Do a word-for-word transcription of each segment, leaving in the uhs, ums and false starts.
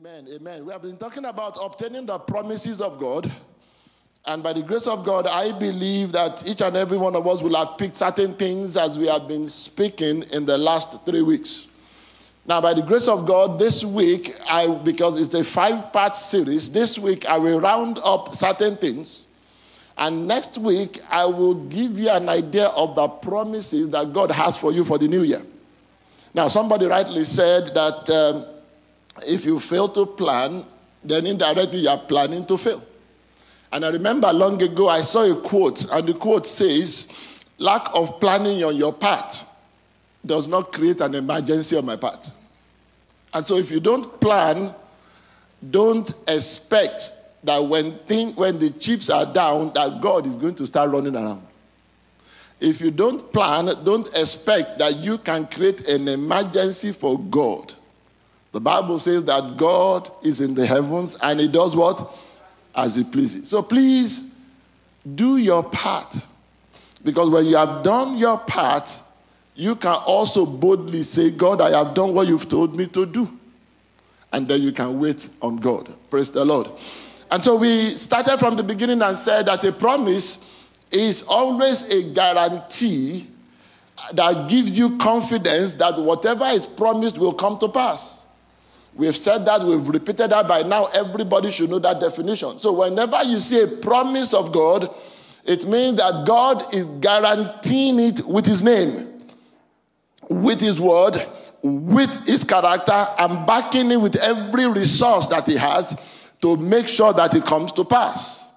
Amen. Amen. We have been talking about obtaining the promises of God. And by the grace of God, I believe that each and every one of us will have picked certain things as we have been speaking in the last three weeks. Now, by the grace of God, this week, I because it's a five-part series, this week I will round up certain things. And next week, I will give you an idea of the promises that God has for you for the new year. Now, somebody rightly said that Um, if you fail to plan, then indirectly you are planning to fail. And I remember long ago I saw a quote, and the quote says, lack of planning on your part does not create an emergency on my part. And so if you don't plan, don't expect that when thing, when the chips are down, that God is going to start running around. If you don't plan, don't expect that you can create an emergency for God. The Bible says that God is in the heavens and he does what? As he pleases. So please do your part. Because when you have done your part, you can also boldly say, God, I have done what you've told me to do. And then you can wait on God. Praise the Lord. And so we started from the beginning and said that a promise is always a guarantee that gives you confidence that whatever is promised will come to pass. We've said that, we've repeated that by now. Everybody should know that definition. So whenever you see a promise of God, it means that God is guaranteeing it with his name, with his word, with his character, and backing it with every resource that he has to make sure that it comes to pass.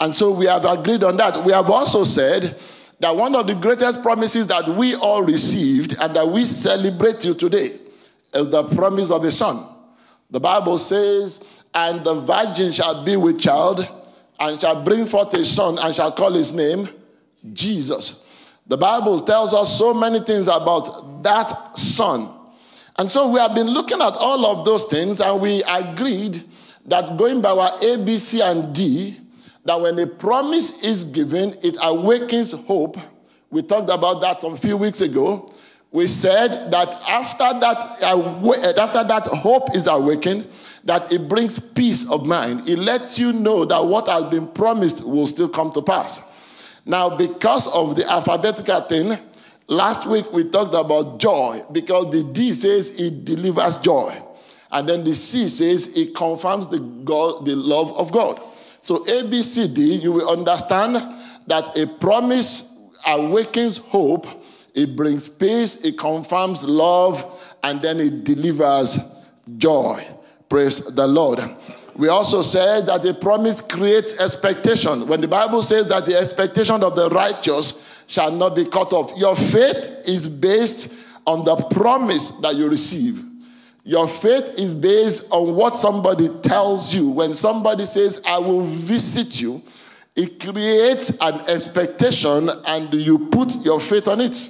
And so we have agreed on that. We have also said that one of the greatest promises that we all received and that we celebrate till today is the promise of a son. The Bible says, and the virgin shall be with child, and shall bring forth a son, and shall call his name Jesus. The Bible tells us so many things about that son. And so we have been looking at all of those things, and we agreed that going by our A, B, C, and D, that when a promise is given, it awakens hope. We talked about that some few weeks ago. We said that after that, after that hope is awakened, that it brings peace of mind. It lets you know that what has been promised will still come to pass. Now, because of the alphabetical thing, last week we talked about joy, because the D says it delivers joy. And then the C says it confirms the God, the love of God. So A, B, C, D, you will understand that a promise awakens hope. It brings peace, it confirms love, and then it delivers joy. Praise the Lord. We also said that a promise creates expectation. When the Bible says that the expectation of the righteous shall not be cut off, your faith is based on the promise that you receive. Your faith is based on what somebody tells you. When somebody says, I will visit you, it creates an expectation and you put your faith on it.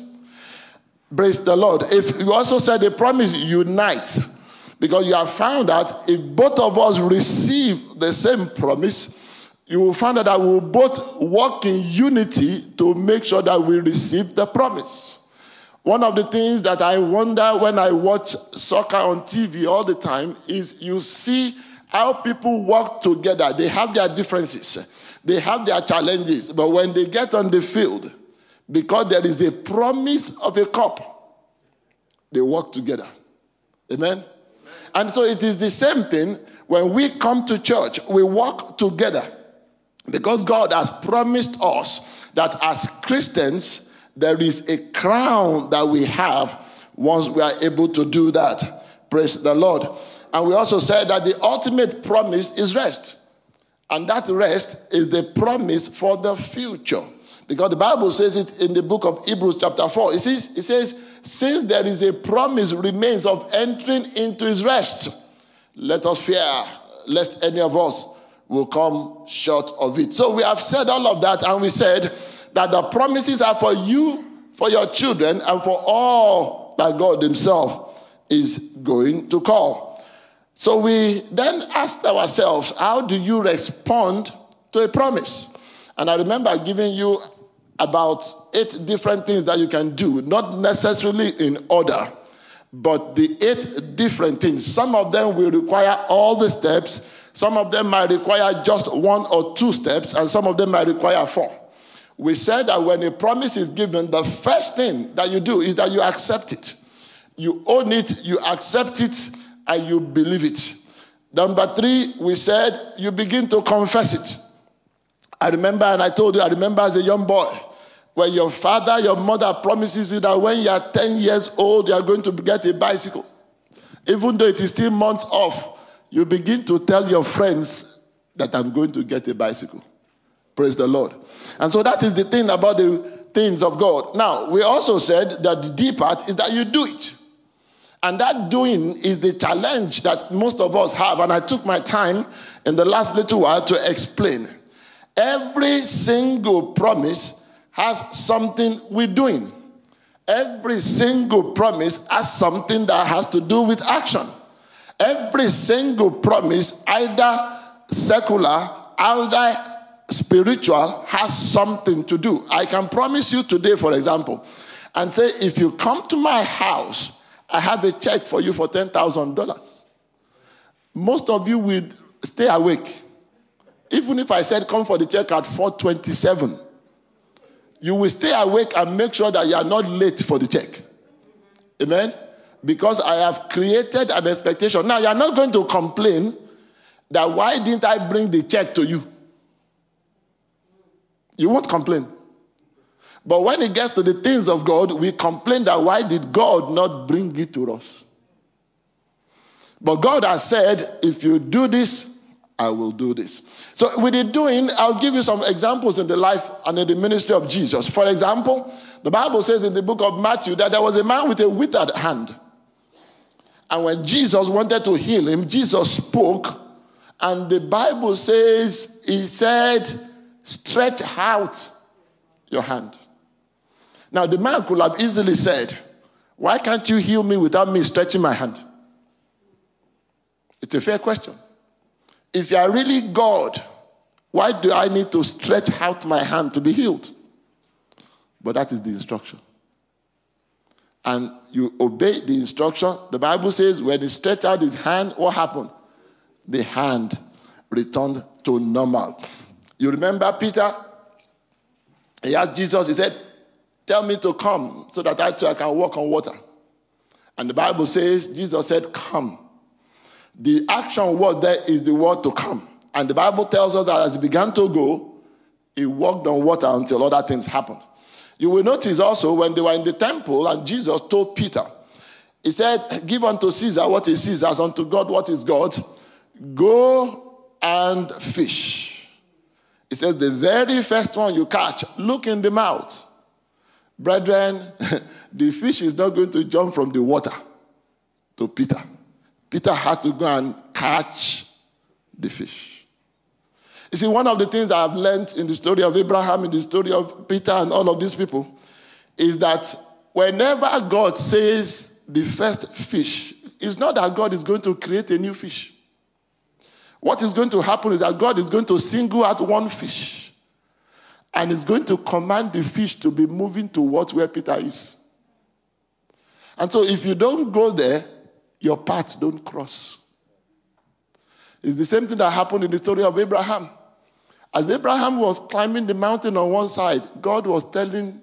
Praise the Lord. If you also said the promise unites, because you have found that if both of us receive the same promise, you will find that we will both walk in unity to make sure that we receive the promise. One of the things that I wonder when I watch soccer on T V all the time is you see how people work together. They have their differences. They have their challenges. But when they get on the field, because there is a promise of a cup, they work together. Amen? Amen. And so it is the same thing when we come to church. We work together because God has promised us that as Christians, there is a crown that we have once we are able to do that. Praise the Lord. And we also said that the ultimate promise is rest. And that rest is the promise for the future. Because the Bible says it in the book of Hebrews chapter four. It says, it says, since there is a promise remains of entering into his rest, let us fear lest any of us will come short of it. So we have said all of that, and we said that the promises are for you, for your children, and for all that God himself is going to call. So we then asked ourselves, how do you respond to a promise? And I remember giving you about eight different things that you can do, not necessarily in order, but the eight different things, some of them will require all the steps, some of them might require just one or two steps, and some of them might require four. We said that when a promise is given, the first thing that you do is that you accept it. You own it, you accept it, and you believe it. Number three, we said you begin to confess it. I remember, and I told you, I remember as a young boy, when your father, your mother promises you that when you are ten years old, you are going to get a bicycle. Even though it is still months off, you begin to tell your friends that I'm going to get a bicycle. Praise the Lord. And so that is the thing about the things of God. Now, we also said that the D part is that you do it. And that doing is the challenge that most of us have. And I took my time in the last little while to explain. Every single promise has something we're doing. Every single promise has something that has to do with action. Every single promise, either secular, either spiritual, has something to do. I can promise you today, for example, and say, if you come to my house, I have a check for you for ten thousand dollars. Most of you will stay awake. Even if I said, come for the check at four twenty-seven, you will stay awake and make sure that you are not late for the check. Amen? Because I have created an expectation. Now, you are not going to complain that why didn't I bring the check to you? You won't complain. But when it gets to the things of God, we complain that why did God not bring it to us? But God has said, if you do this, I will do this. So with the doing, I'll give you some examples in the life and in the ministry of Jesus. For example, the Bible says in the book of Matthew that there was a man with a withered hand. And when Jesus wanted to heal him, Jesus spoke. And the Bible says, he said, stretch out your hand. Now, the man could have easily said, why can't you heal me without me stretching my hand? It's a fair question. If you are really God, why do I need to stretch out my hand to be healed? But that is the instruction. And you obey the instruction. The Bible says when he stretched out his hand, what happened? The hand returned to normal. You remember Peter? He asked Jesus, he said, tell me to come so that I too I can walk on water. And the Bible says, Jesus said, come. The action word there is the word to come. And the Bible tells us that as he began to go, he walked on water until other things happened. You will notice also when they were in the temple and Jesus told Peter, he said, give unto Caesar what is Caesar's, unto God what is God. Go and fish. He says, the very first one you catch, look in the mouth. Brethren, the fish is not going to jump from the water to Peter. Peter had to go and catch the fish. You see, one of the things I've learned in the story of Abraham, in the story of Peter and all of these people, is that whenever God says the first fish, it's not that God is going to create a new fish. What is going to happen is that God is going to single out one fish and is going to command the fish to be moving towards where Peter is. And so if you don't go there, your paths don't cross. It's the same thing that happened in the story of Abraham. As Abraham was climbing the mountain on one side, God was telling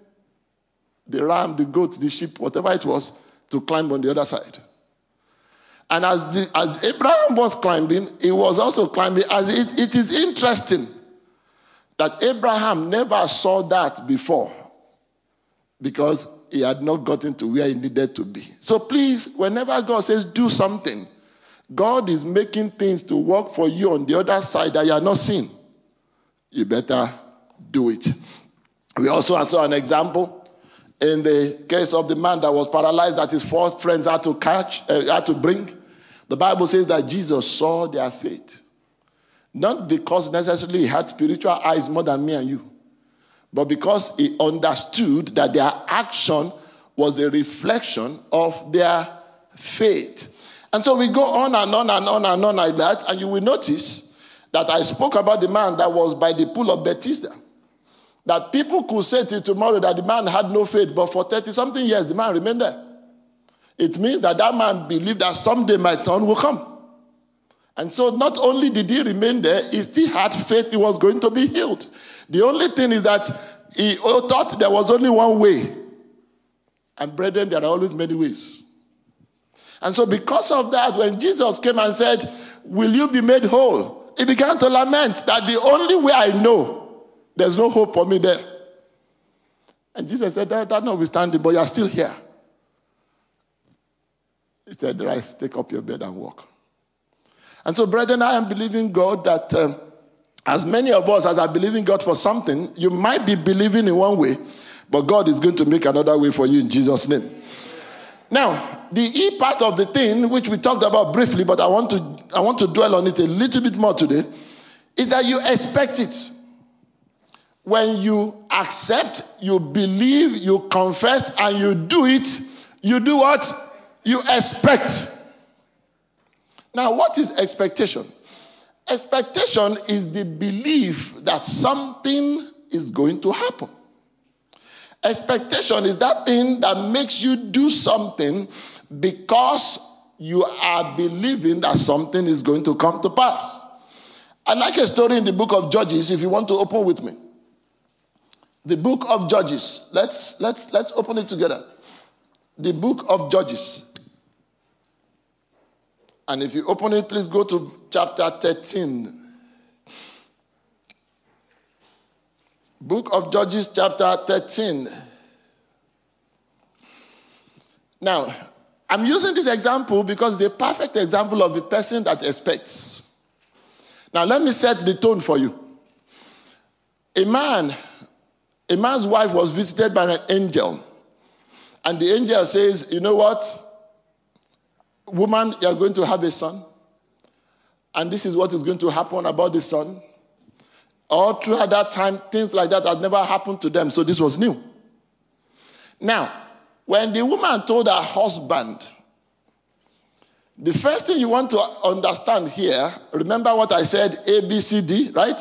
the ram, the goat, the sheep, whatever it was, to climb on the other side. And as, the, as Abraham was climbing, he was also climbing. As it, it is interesting that Abraham never saw that before because he had not gotten to where he needed to be. So please, whenever God says do something, God is making things to work for you on the other side that you are not seeing. You better do it. We also saw an example in the case of the man that was paralyzed that his four friends had to catch, uh, had to bring. The Bible says that Jesus saw their faith. Not because necessarily he had spiritual eyes more than me and you, but because he understood that their action was a reflection of their faith. And so we go on and on and on and on like that, and you will notice that I spoke about the man that was by the pool of Bethesda. That people could say till tomorrow that the man had no faith, but for thirty-something years, the man remained there. It means that that man believed that someday my turn will come. And so not only did he remain there, he still had faith he was going to be healed. The only thing is that he thought there was only one way. And brethren, there are always many ways. And so because of that, when Jesus came and said, will you be made whole? He began to lament that the only way I know, there's no hope for me there. And Jesus said, that, that notwithstanding, but you are still here. He said, rise, take up your bed and walk. And so, brethren, I am believing God that um, as many of us as are believing God for something, you might be believing in one way, but God is going to make another way for you in Jesus' name. Now, the E part of the thing, which we talked about briefly, but I want to I want to dwell on it a little bit more today, is that you expect it. When you accept, you believe, you confess, and you do it, you do what? You expect. Now, what is expectation? Expectation is the belief that something is going to happen. Expectation is that thing that makes you do something because you are believing that something is going to come to pass. I like a story in the book of Judges, if you want to open with me. The book of Judges. Let's, let's, let's open it together. The book of Judges. And if you open it, please go to chapter thirteen. Book of Judges, chapter thirteen. Now, I'm using this example because it's a perfect example of a person that expects. Now, let me set the tone for you. A man, a man's wife was visited by an angel. And the angel says, you know what? Woman, you're going to have a son. And this is what is going to happen about the son. All throughout that time, things like that had never happened to them. So this was new. Now, when the woman told her husband, the first thing you want to understand here, remember what I said, A, B, C, D, right?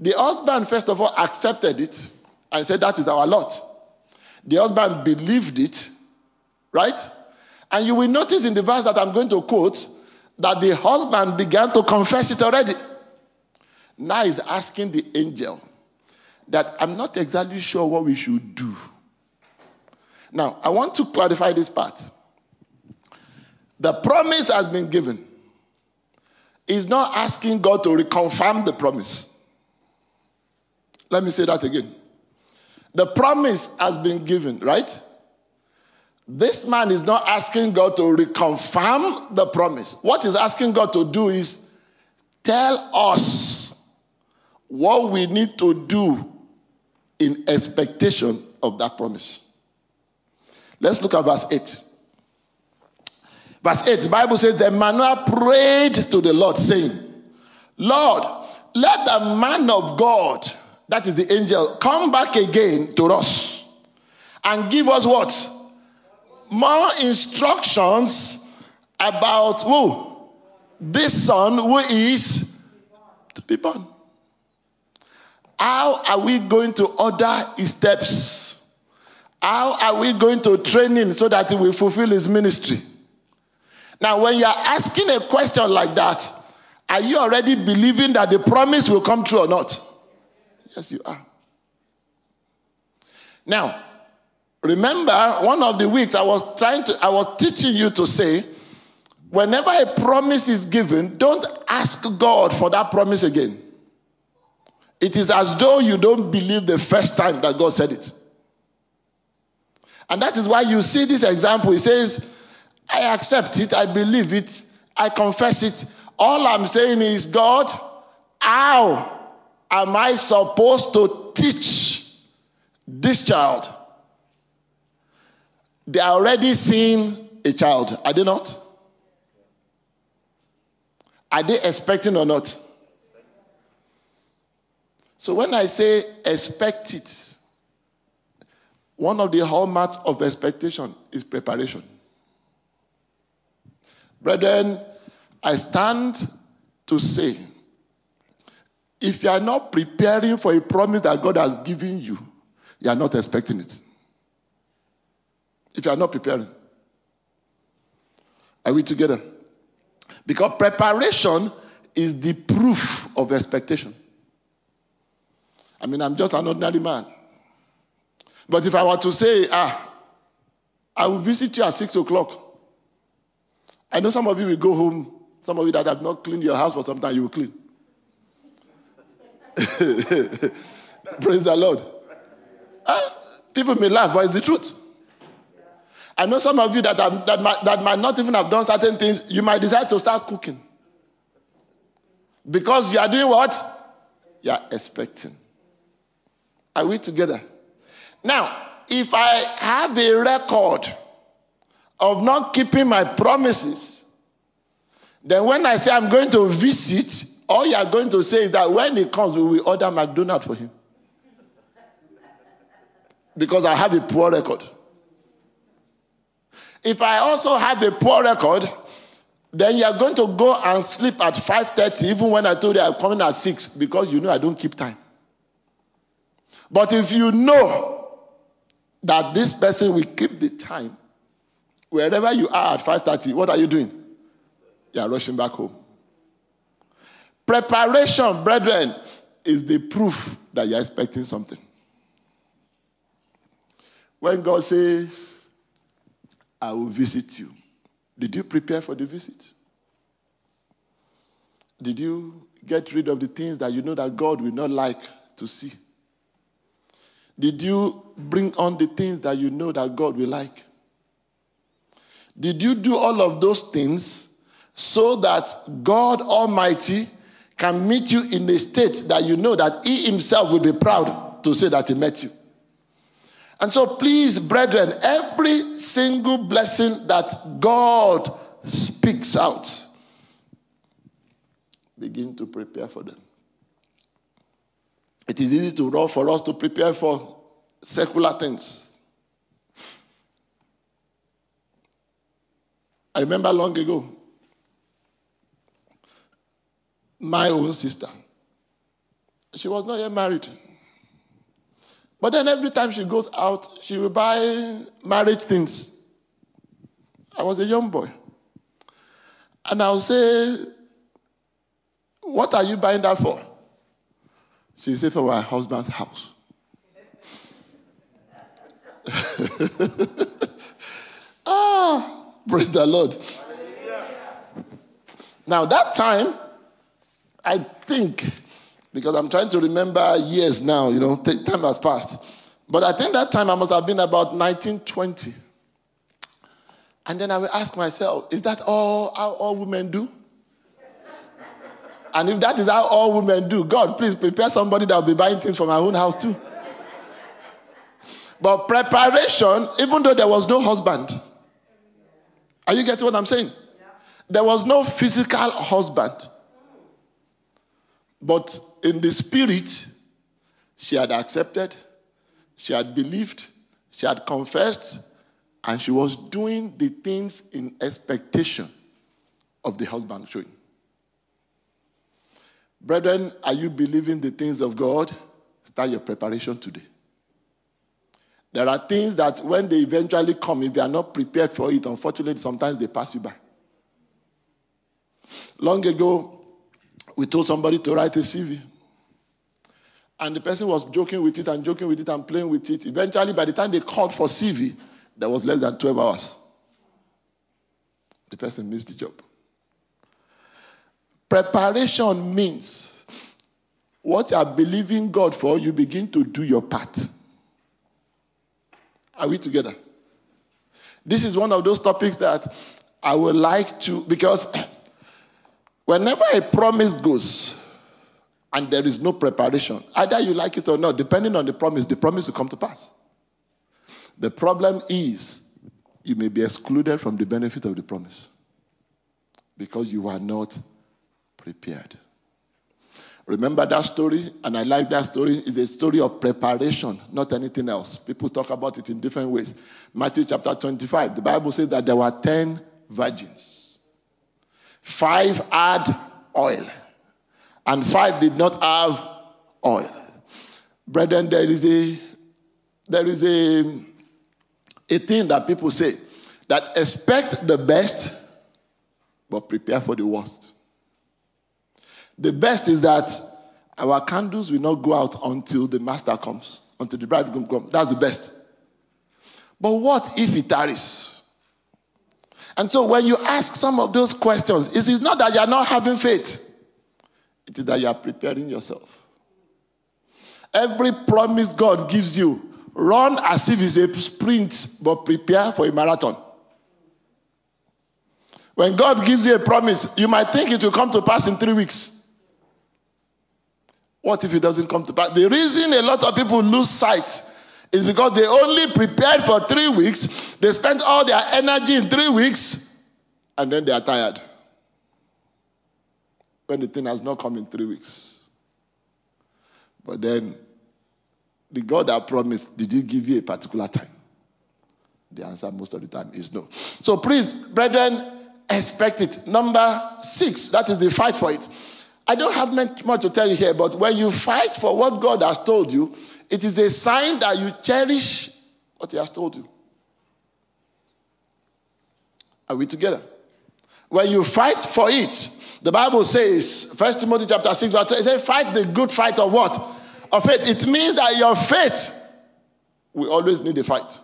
The husband, first of all, accepted it and said, that is our lot. The husband believed it, right? And you will notice in the verse that I'm going to quote that the husband began to confess it already. Now he's asking the angel that I'm not exactly sure what we should do. Now, I want to clarify this part. The promise has been given. He's not asking God to reconfirm the promise. Let me say that again. The promise has been given, right? This man is not asking God to reconfirm the promise. What he's asking God to do is tell us what we need to do in expectation of that promise. Let's look at verse eight. Verse eight, the Bible says, the Manoah prayed to the Lord, saying, Lord, let the man of God, that is the angel, come back again to us and give us what? More instructions about who? This son who is to be born. How are we going to order his steps? How are we going to train him so that he will fulfill his ministry? Now, when you are asking a question like that, are you already believing that the promise will come true or not? Yes, you are. Now, remember, one of the weeks I was trying to, I was teaching you to say, whenever a promise is given, don't ask God for that promise again. It is as though you don't believe the first time that God said it. And that is why you see this example. He says, I accept it, I believe it, I confess it. All I'm saying is, God, how am I supposed to teach this child? They are already seeing a child, are they not? Are they expecting or not? So when I say expect it, one of the hallmarks of expectation is preparation. Brethren, I stand to say, if you are not preparing for a promise that God has given you, you are not expecting it. If you are not preparing. Are we together? Because preparation is the proof of expectation. I mean, I'm just an ordinary man. But if I were to say, ah, I will visit you at six o'clock. I know some of you will go home. Some of you that have not cleaned your house for some time, you will clean. Praise the Lord. Ah, people may laugh, but it's the truth. I know some of you that, have, that, might, that might not even have done certain things. You might decide to start cooking. Because you are doing what? You are expecting. Are we together? Now, if I have a record of not keeping my promises, then when I say I'm going to visit, all you are going to say is that when he comes, we will order McDonald's for him. Because I have a poor record. If I also have a poor record, then you are going to go and sleep at five thirty, even when I told you I'm coming at six, because you know I don't keep time. But if you know that this person will keep the time, wherever you are at five thirty, what are you doing? You are rushing back home. Preparation, brethren, is the proof that you are expecting something. When God says, I will visit you, did you prepare for the visit? Did you get rid of the things that you know that God will not like to see? Did you bring on the things that you know that God will like? Did you do all of those things so that God Almighty can meet you in a state that you know that He Himself will be proud to say that He met you? And so please, brethren, every single blessing that God speaks out, begin to prepare for them. It is easy to run for us to prepare for secular things. I remember long ago, my own sister, she was not yet married. But then every time she goes out, she will buy marriage things. I was a young boy. And I'll say, what are you buying that for? She said, for my husband's house. Ah, praise the Lord. Now that time, I think... because I'm trying to remember years now, you know, time has passed. But I think that time I must have been about nineteen, twenty. And then I will ask myself, is that all how all women do? And if that is how all women do, God, please prepare somebody that will be buying things for my own house too. But preparation, even though there was no husband, are you getting what I'm saying? There was no physical husband. But in the spirit, she had accepted, she had believed, she had confessed, and she was doing the things in expectation of the husband showing. Brethren, are you believing the things of God? Start your preparation today. There are things that when they eventually come, if you are not prepared for it, unfortunately, sometimes they pass you by. Long ago, we told somebody to write a C V. And the person was joking with it and joking with it and playing with it. Eventually, by the time they called for C V, there was less than twelve hours. The person missed the job. Preparation means what you are believing God for, you begin to do your part. Are we together? This is one of those topics that I would like to, because... whenever a promise goes and there is no preparation, either you like it or not, depending on the promise, the promise will come to pass. The problem is you may be excluded from the benefit of the promise because you are not prepared. Remember that story, and I like that story. It's a story of preparation, not anything else. People talk about it in different ways. Matthew chapter twenty-five, the Bible says that there were ten virgins. Five had oil, and five did not have oil. Brethren, there is a there is a, a thing that people say, that expect the best but prepare for the worst. The best is that our candles will not go out until the master comes, until the bridegroom comes. That's the best. But what if it tarries? And so when you ask some of those questions, it is not that you are not having faith. It is that you are preparing yourself. Every promise God gives you, run as if it's a sprint, but prepare for a marathon. When God gives you a promise, you might think it will come to pass in three weeks. What if it doesn't come to pass? The reason a lot of people lose sight is because they only prepared for three weeks, they spent all their energy in three weeks, and then they are tired. When the thing has not come in three weeks. But then, the God that promised, did he give you a particular time? The answer most of the time is no. So please, brethren, expect it. Number six, that is the fight for it. I don't have much to tell you here, but when you fight for what God has told you, it is a sign that you cherish what he has told you. Are we together? When you fight for it, the Bible says, First Timothy chapter six, verse two, it says, fight the good fight of what? Of faith. It means that your faith will always need a fight.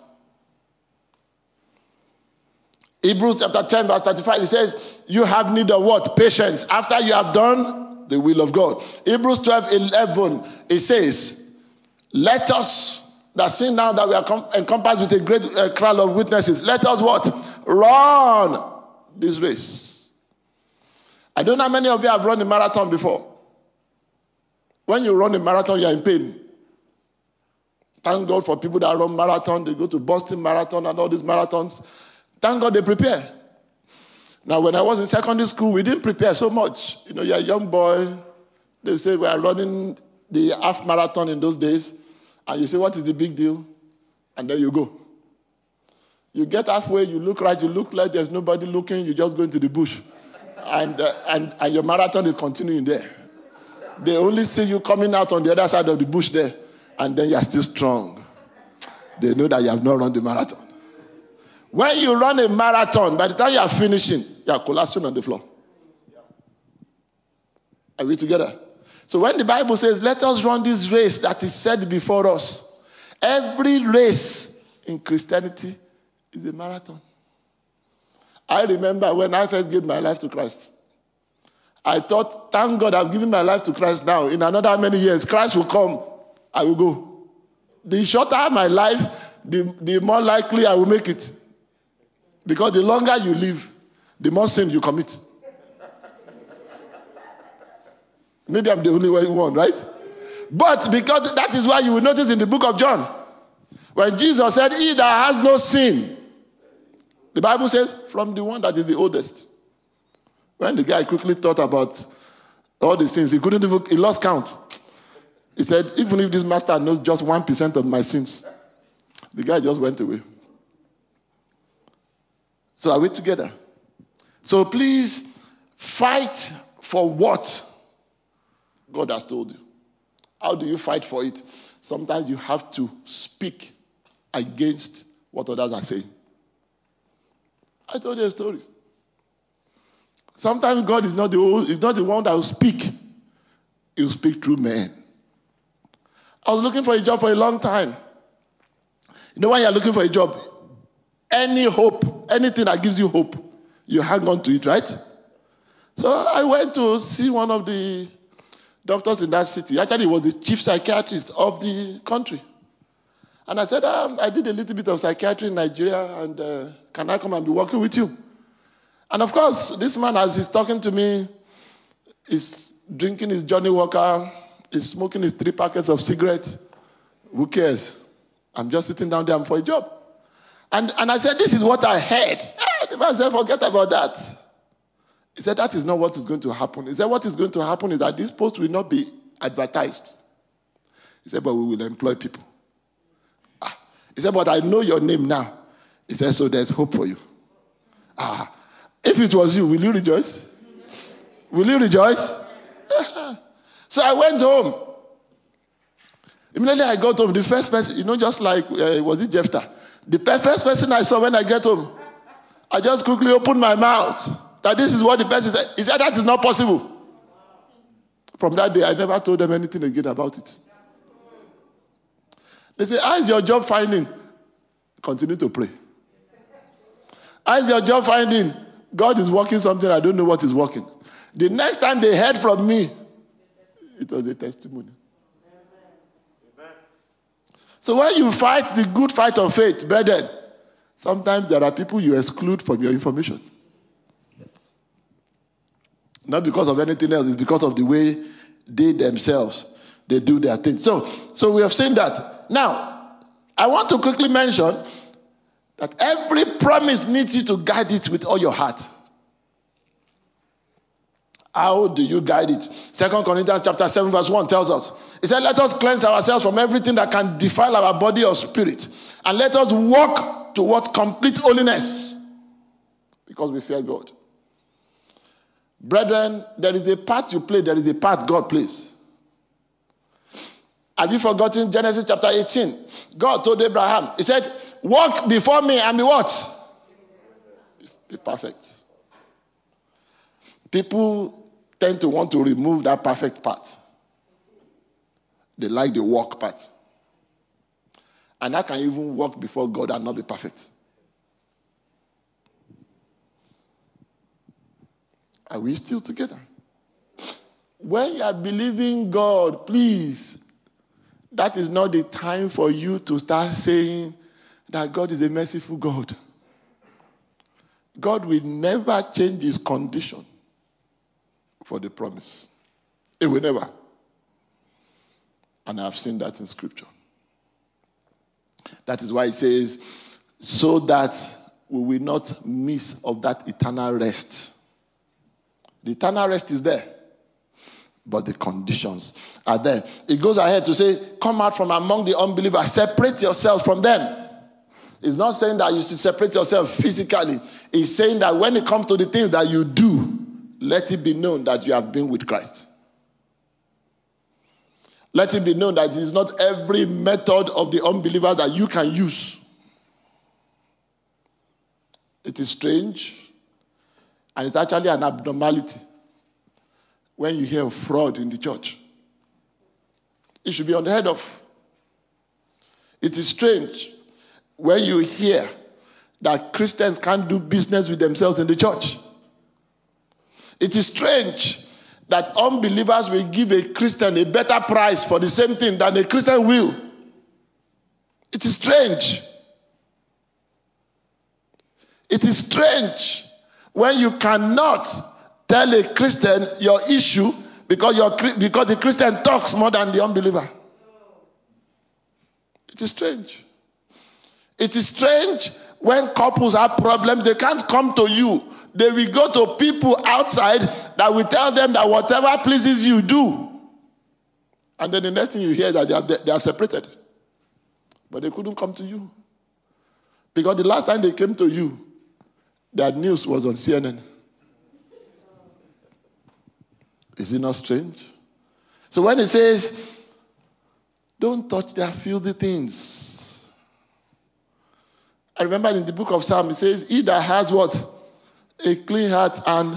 Hebrews chapter ten, verse thirty-five, it says, you have need of what? Patience. After you have done the will of God. Hebrews twelve, eleven, it says, let us, that sin now that we are com- encompassed with a great uh, crowd of witnesses, let us what? Run this race. I don't know how many of you have run a marathon before. When you run a marathon, you are in pain. Thank God for people that run marathon. They go to Boston Marathon and all these marathons. Thank God they prepare. Now, when I was in secondary school, we didn't prepare so much. You know, you're a young boy. They say, we are running the half marathon in those days. And you say, what is the big deal? And there you go. You get halfway, you look right, you look left, there's nobody looking, you just go into the bush. And, uh, and and your marathon will continue in there. They only see you coming out on the other side of the bush there, and then you are still strong. They know that you have not run the marathon. When you run a marathon, by the time you are finishing, you are collapsing on the floor. Are we together? So when the Bible says, let us run this race that is set before us, every race in Christianity is a marathon. I remember when I first gave my life to Christ. I thought, thank God I've given my life to Christ now. In another many years, Christ will come. I will go. The shorter my life, the, the more likely I will make it. Because the longer you live, the more sin you commit. Maybe I'm the only one, right? But because that is why you will notice in the book of John, when Jesus said, he that has no sin, the Bible says, from the one that is the oldest. When the guy quickly thought about all these things, he couldn't even, he lost count. He said, even if this master knows just one percent of my sins, the guy just went away. So are we together? So please fight for what God has told you. How do you fight for it? Sometimes you have to speak against what others are saying. I told you a story. Sometimes God is not the old, is not the one that will speak. He will speak through men. I was looking for a job for a long time. You know, when you are looking for a job, any hope, anything that gives you hope, you hang on to it, right? So I went to see one of the doctors in that city. Actually, he was the chief psychiatrist of the country. And I said, um, I did a little bit of psychiatry in Nigeria, and uh, can I come and be working with you? And of course, this man, as he's talking to me, is drinking his Johnny Walker, is smoking his three packets of cigarettes. Who cares? I'm just sitting down there, I'm for a job. And and I said, this is what I heard. Hey, the man said, forget about that. He said, that is not what is going to happen. He said, what is going to happen is that this post will not be advertised. He said, but we will employ people. He said, but I know your name now. He said, so there's hope for you. Ah, if it was you, will you rejoice? Will you rejoice? So I went home. Immediately I got home, the first person, you know, just like, uh, was it Jephthah? The first person I saw when I get home, I just quickly opened my mouth that this is what the person said. He said, that is not possible. From that day, I never told them anything again about it. They say, how is your job finding? Continue to pray. How is your job finding? God is working something, I don't know what is working. The next time they heard from me, it was a testimony. Amen. So when you fight the good fight of faith, brethren, sometimes there are people you exclude from your information. Not because of anything else, it's because of the way they themselves, they do their thing. So, so we have seen that. Now, I want to quickly mention that every promise needs you to guide it with all your heart. How do you guide it? Second Corinthians chapter seven verse one tells us. It said, let us cleanse ourselves from everything that can defile our body or spirit. And let us walk towards complete holiness. Because we fear God. Brethren, there is a part you play. There is a part God plays. Have you forgotten Genesis chapter eighteen? God told Abraham. He said, walk before me and be what? Be perfect. People tend to want to remove that perfect part. They like the walk part. And I can even walk before God and not be perfect. Are we still together? When you are believing God, please, that is not the time for you to start saying that God is a merciful God. God will never change his condition for the promise. It will never. And I've seen that in scripture. That is why it says, so that we will not miss of that eternal rest. The eternal rest is there, but the conditions are there. It goes ahead to say, come out from among the unbelievers, separate yourself from them. It's not saying that you should separate yourself physically. It's saying that when it comes to the things that you do, let it be known that you have been with Christ. Let it be known that it is not every method of the unbeliever that you can use. It is strange, and it's actually an abnormality when you hear of fraud in the church. It should be unheard of. It is strange when you hear that Christians can't do business with themselves in the church. It is strange that unbelievers will give a Christian a better price for the same thing than a Christian will. It is strange. It is strange when you cannot tell a Christian your issue because, your, because the Christian talks more than the unbeliever. It is strange. It is strange when couples have problems, they can't come to you. They will go to people outside that will tell them that whatever pleases you, do. And then the next thing you hear is that they are, they are separated. But they couldn't come to you. Because the last time they came to you, their news was on C N N. Is it not strange? So when it says, don't touch their filthy things. I remember in the book of Psalm, it says, he that has what? A clean heart and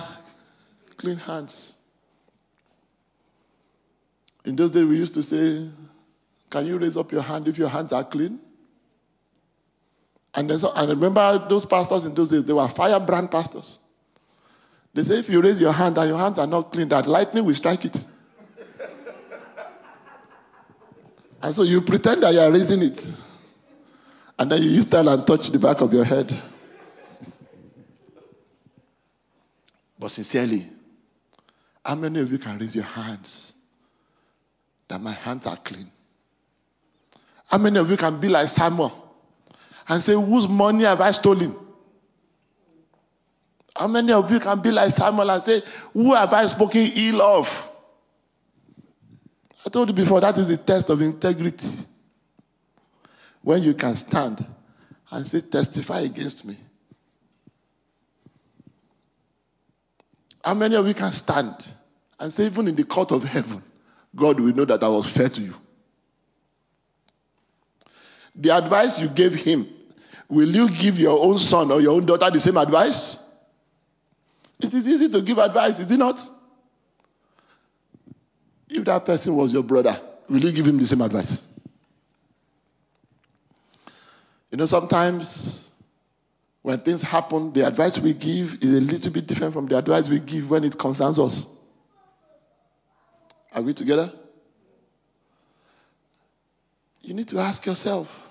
clean hands. In those days, we used to say, can you raise up your hand if your hands are clean? And then, so, I remember those pastors in those days, they were firebrand pastors. They say, if you raise your hand and your hands are not clean, that lightning will strike it. And so you pretend that you are raising it. And then you use style and touch the back of your head. But sincerely, how many of you can raise your hands that my hands are clean? How many of you can be like Samuel and say, whose money have I stolen? How many of you can be like Samuel and say, who have I spoken ill of? I told you before, that is the test of integrity. When you can stand and say, testify against me. How many of you can stand and say, even in the court of heaven, God will know that I was fair to you? The advice you gave him, will you give your own son or your own daughter the same advice? It is easy to give advice, is it not? If that person was your brother, will you give him the same advice? You know, sometimes when things happen, the advice we give is a little bit different from the advice we give when it concerns us. Are we together? You need to ask yourself,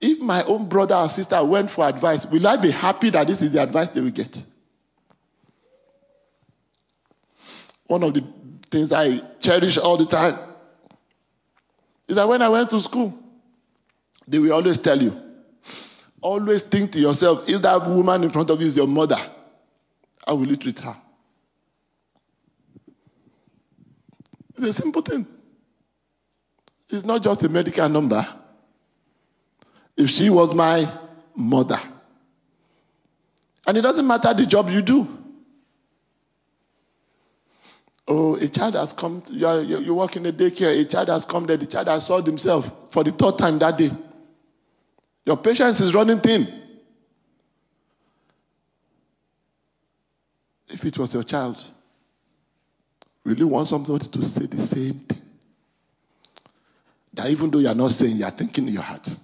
if my own brother or sister went for advice, will I be happy that this is the advice they will get? One of the things I cherish all the time is that when I went to school, they will always tell you, always think to yourself, if that woman in front of you is your mother, how will you treat her? It's a simple thing. It's not just a medical number. If she was my mother. And it doesn't matter the job you do. Oh, a child has come, to, you, are, you, you work in a daycare, a child has come there, the child has soiled himself for the third time that day. Your patience is running thin. If it was your child, will you want somebody to say the same thing? That even though you are not saying, you are thinking in your heart.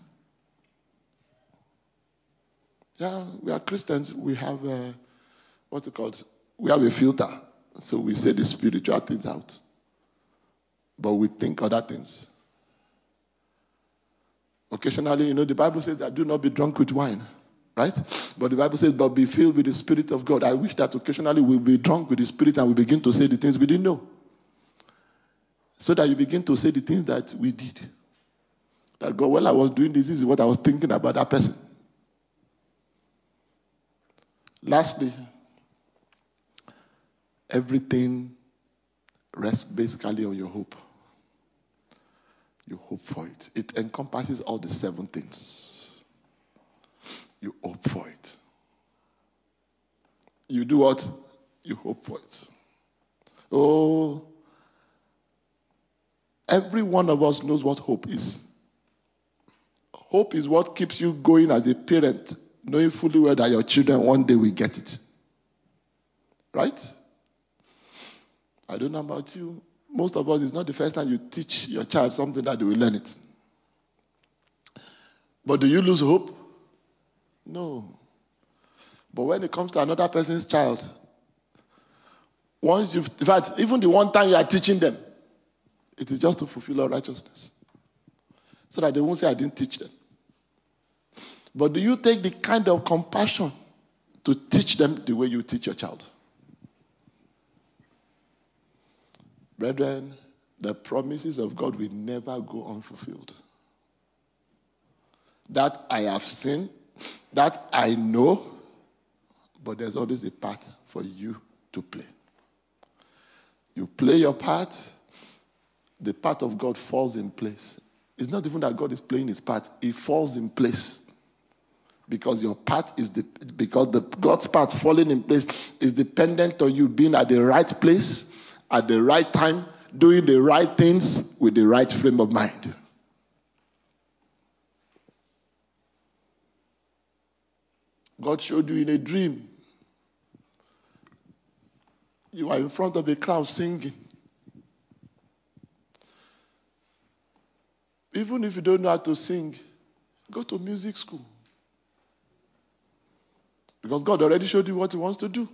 Yeah, we are Christians, we have, a, what's it called? We have a filter. So we say the spiritual things out. But we think other things. Occasionally, you know, the Bible says that do not be drunk with wine. Right? But the Bible says, but be filled with the Spirit of God. I wish that occasionally we'll be drunk with the Spirit and we begin to say the things we didn't know. So that you begin to say the things that we did. That God, well, I was doing this, this is what I was thinking about that person. Lastly, everything rests basically on your hope. You hope for it. It encompasses all the seven things. You hope for it. You do what? You hope for it. Oh, every one of us knows what hope is. Hope is what keeps you going as a parent, knowing fully well that your children one day will get it. Right? I don't know about you. Most of us, it's not the first time you teach your child something that they will learn it. But do you lose hope? No. But when it comes to another person's child, once you've, in fact, even the one time you are teaching them, it is just to fulfill all righteousness. So that they won't say, I didn't teach them. But do you take the kind of compassion to teach them the way you teach your child? Brethren, the promises of God will never go unfulfilled. That I have seen, that I know, but there's always a part for you to play. You play your part, the part of God falls in place. It's not even that God is playing his part, it falls in place. Because your part is the because the God's part falling in place is dependent on you being at the right place. At the right time, doing the right things with the right frame of mind. God showed you in a dream. You are in front of a crowd singing. Even if you don't know how to sing, go to music school. Because God already showed you what he wants to do.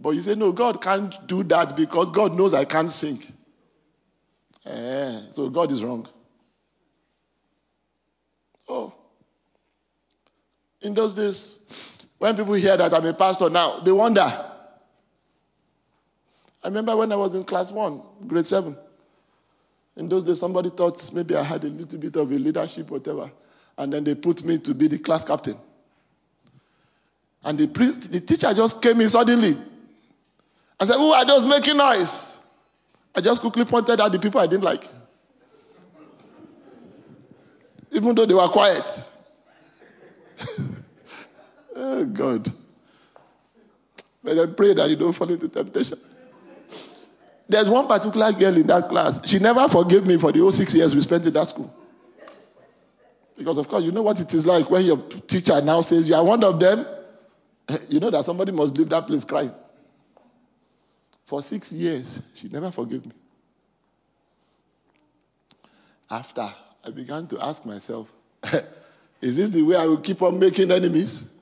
But you say, no, God can't do that because God knows I can't sing. Eh, so God is wrong. Oh. In those days, when people hear that I'm a pastor now, they wonder. I remember when I was in class one, grade seven. In those days, somebody thought maybe I had a little bit of a leadership, whatever. And then they put me to be the class captain. And the priest, the teacher just came in suddenly. I said, who are those making noise? I just quickly pointed out the people I didn't like. Even though they were quiet. Oh, God. But I pray that you don't fall into temptation. There's one particular girl in that class. She never forgave me for the whole six years we spent in that school. Because, of course, you know what it is like when your teacher now says, you are one of them. You know that somebody must leave that place crying. For six years, she never forgave me. After, I began to ask myself, is this the way I will keep on making enemies?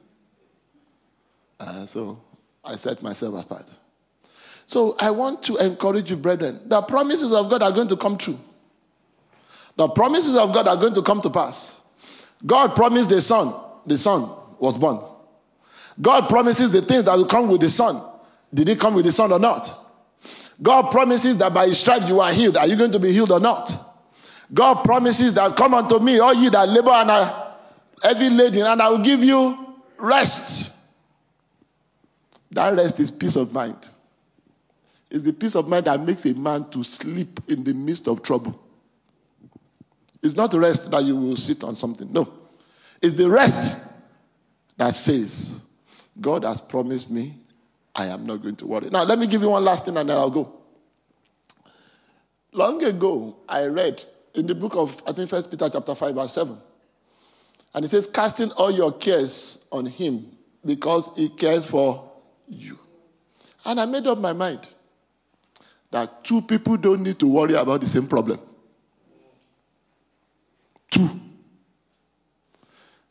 And so, I set myself apart. So, I want to encourage you, brethren. The promises of God are going to come true. The promises of God are going to come to pass. God promised the Son. The Son was born. God promises the things that will come with the Son. Did it come with the Son or not? God promises that by His stripes you are healed. Are you going to be healed or not? God promises that come unto me, all ye that labor and are heavy laden, and I will give you rest. That rest is peace of mind. It's the peace of mind that makes a man to sleep in the midst of trouble. It's not rest that you will sit on something. No. It's the rest that says, God has promised me, I am not going to worry. Now, let me give you one last thing and then I'll go. Long ago, I read in the book of, I think, First Peter chapter five, verse seven. And it says, casting all your cares on him because he cares for you. And I made up my mind that two people don't need to worry about the same problem. Two.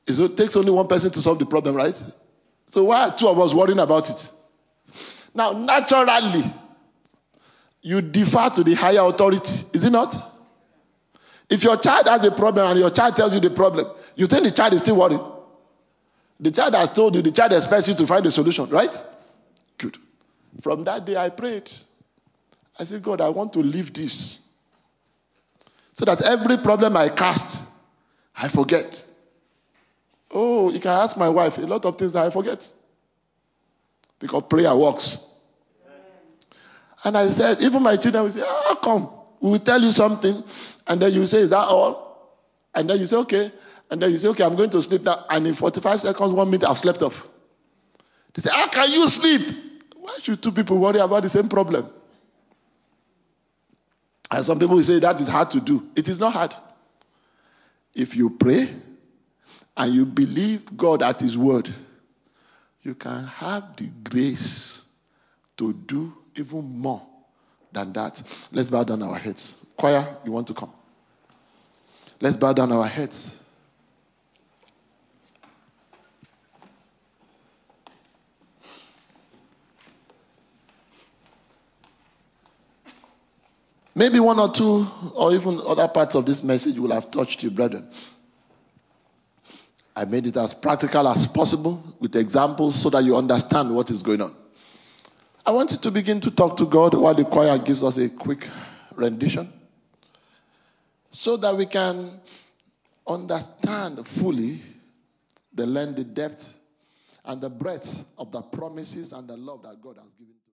It takes only one person to solve the problem, right? So why are two of us worrying about it? Now, naturally, you defer to the higher authority, is it not? If your child has a problem and your child tells you the problem, you think the child is still worried. The child has told you, the child expects you to find a solution, right? Good. From that day, I prayed. I said, God, I want to leave this. So that every problem I cast, I forget. Oh, you can ask my wife, a lot of things that I forget. Because prayer works. Amen. And I said, even my children will say, oh, come. We will tell you something. And then you say, is that all? And then you say, okay. And then you say, okay, I'm going to sleep now. And in forty-five seconds, one minute, I've slept off. They say, how can you sleep? Why should two people worry about the same problem? And some people will say, that is hard to do. It is not hard. If you pray, and you believe God at His word, you can have the grace to do even more than that. Let's bow down our heads. Choir, you want to come? Let's bow down our heads. Maybe one or two, or even other parts of this message will have touched you, brethren. I made it as practical as possible with examples so that you understand what is going on. I want you to begin to talk to God while the choir gives us a quick rendition so that we can understand fully the length, the depth, and the breadth of the promises and the love that God has given to us.